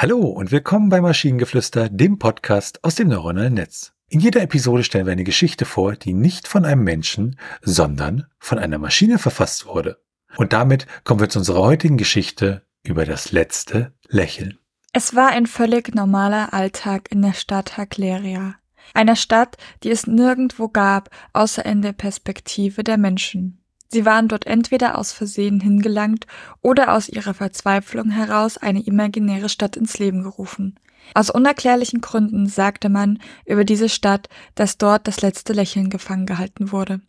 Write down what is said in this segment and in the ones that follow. Hallo und willkommen bei Maschinengeflüster, dem Podcast aus dem neuronalen Netz. In jeder Episode stellen wir eine Geschichte vor, die nicht von einem Menschen, sondern von einer Maschine verfasst wurde. Und damit kommen wir zu unserer heutigen Geschichte über das letzte Lächeln. Es war ein völlig normaler Alltag in der Stadt Hagleria. Einer Stadt, die es nirgendwo gab, außer in der Perspektive der Menschen. Sie waren dort entweder aus Versehen hingelangt oder aus ihrer Verzweiflung heraus eine imaginäre Stadt ins Leben gerufen. Aus unerklärlichen Gründen sagte man über diese Stadt, dass dort das letzte Lächeln gefangen gehalten wurde.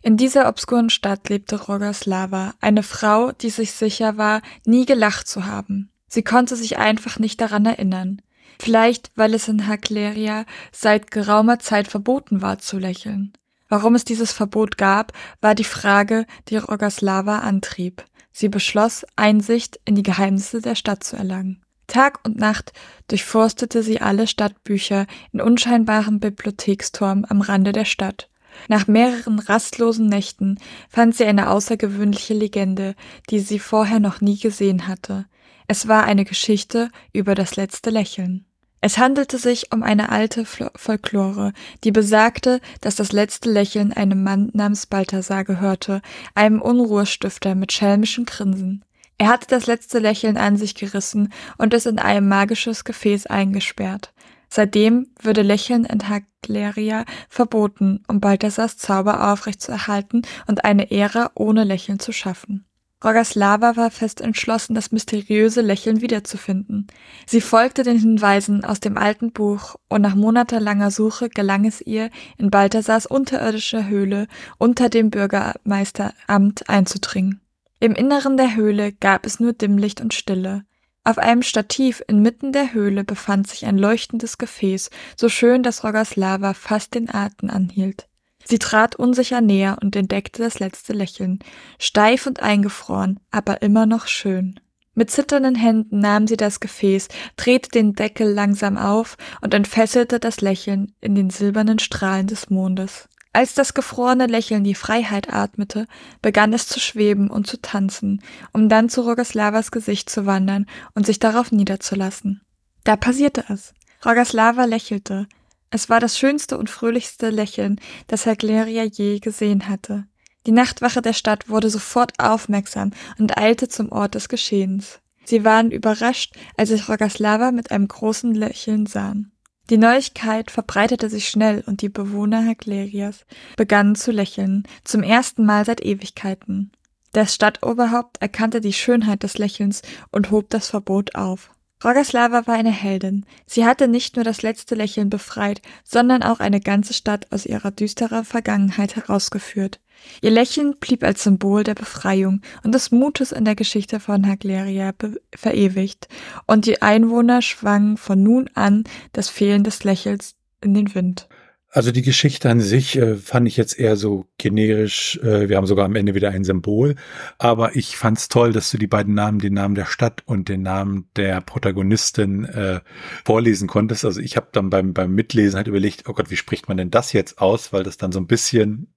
In dieser obskuren Stadt lebte Rogaslava, eine Frau, die sich sicher war, nie gelacht zu haben. Sie konnte sich einfach nicht daran erinnern. Vielleicht, weil es in Herclerias seit geraumer Zeit verboten war zu lächeln. Warum es dieses Verbot gab, war die Frage, die Rogaslava antrieb. Sie beschloss, Einsicht in die Geheimnisse der Stadt zu erlangen. Tag und Nacht durchforstete sie alle Stadtbücher in unscheinbaren Bibliothekstürmen am Rande der Stadt. Nach mehreren rastlosen Nächten fand sie eine außergewöhnliche Legende, die sie vorher noch nie gesehen hatte. Es war eine Geschichte über das letzte Lächeln. Es handelte sich um eine alte Folklore, die besagte, dass das letzte Lächeln einem Mann namens Balthasar gehörte, einem Unruhestifter mit schelmischem Grinsen. Er hatte das letzte Lächeln an sich gerissen und es in ein magisches Gefäß eingesperrt. Seitdem würde Lächeln in Hagleria verboten, um Balthasars Zauber aufrechtzuerhalten und eine Ära ohne Lächeln zu schaffen. Rogaslava war fest entschlossen, das mysteriöse Lächeln wiederzufinden. Sie folgte den Hinweisen aus dem alten Buch und nach monatelanger Suche gelang es ihr, in Balthasars unterirdischer Höhle unter dem Bürgermeisteramt einzudringen. Im Inneren der Höhle gab es nur Dimmlicht und Stille. Auf einem Stativ inmitten der Höhle befand sich ein leuchtendes Gefäß, so schön, dass Rogaslava fast den Atem anhielt. Sie trat unsicher näher und entdeckte das letzte Lächeln, steif und eingefroren, aber immer noch schön. Mit zitternden Händen nahm sie das Gefäß, drehte den Deckel langsam auf und entfesselte das Lächeln in den silbernen Strahlen des Mondes. Als das gefrorene Lächeln die Freiheit atmete, begann es zu schweben und zu tanzen, um dann zu Rogaslavas Gesicht zu wandern und sich darauf niederzulassen. Da passierte es. Rogaslava lächelte. Es war das schönste und fröhlichste Lächeln, das Hagleria je gesehen hatte. Die Nachtwache der Stadt wurde sofort aufmerksam und eilte zum Ort des Geschehens. Sie waren überrascht, als sie Rogaslava mit einem großen Lächeln sahen. Die Neuigkeit verbreitete sich schnell und die Bewohner Herclerias begannen zu lächeln, zum ersten Mal seit Ewigkeiten. Das Stadtoberhaupt erkannte die Schönheit des Lächelns und hob das Verbot auf. Rogaslava war eine Heldin. Sie hatte nicht nur das letzte Lächeln befreit, sondern auch eine ganze Stadt aus ihrer düsteren Vergangenheit herausgeführt. Ihr Lächeln blieb als Symbol der Befreiung und des Mutes in der Geschichte von Hagleria verewigt, und die Einwohner schwangen von nun an das Fehlen des Lächelns in den Wind. Also die Geschichte an sich fand ich jetzt eher so generisch, wir haben sogar am Ende wieder ein Symbol, aber ich fand's toll, dass du die beiden Namen, den Namen der Stadt und den Namen der Protagonistin vorlesen konntest. Also ich habe dann beim Mitlesen halt überlegt, oh Gott, wie spricht man denn das jetzt aus, weil das dann so ein bisschen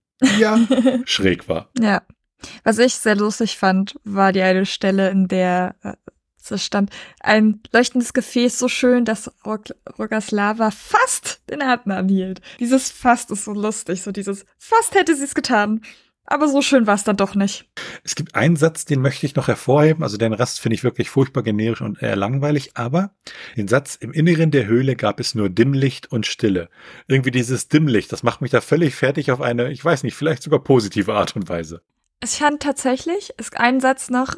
schräg war. Ja, was ich sehr lustig fand, war die eine Stelle, in der es stand, ein leuchtendes Gefäß so schön, dass Rogaslava fast den Atem anhielt. Dieses fast ist so lustig, so dieses fast hätte sie es getan, aber so schön war es dann doch nicht. Es gibt einen Satz, den möchte ich noch hervorheben, also den Rest finde ich wirklich furchtbar generisch und eher langweilig, aber den Satz, im Inneren der Höhle gab es nur Dimmlicht und Stille. Irgendwie dieses Dimmlicht, das macht mich da völlig fertig auf eine, ich weiß nicht, vielleicht sogar positive Art und Weise. Ich fand tatsächlich, ist ein Satz noch,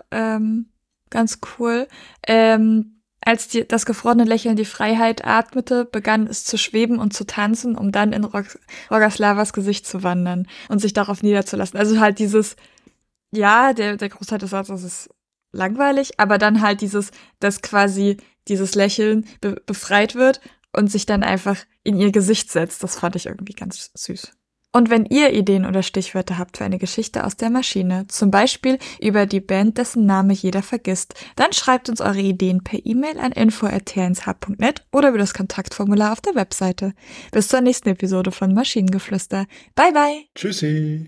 ganz cool. Als das gefrorene Lächeln die Freiheit atmete, begann es zu schweben und zu tanzen, um dann in Rogaslavas Gesicht zu wandern und sich darauf niederzulassen. Also halt dieses, ja, der Großteil des Satzes ist langweilig, aber dann halt dieses, dass quasi dieses Lächeln befreit wird und sich dann einfach in ihr Gesicht setzt. Das fand ich irgendwie ganz süß. Und wenn ihr Ideen oder Stichwörter habt für eine Geschichte aus der Maschine, zum Beispiel über die Band, dessen Name jeder vergisst, dann schreibt uns eure Ideen per E-Mail an info@t1h.net oder über das Kontaktformular auf der Webseite. Bis zur nächsten Episode von Maschinengeflüster. Bye bye! Tschüssi!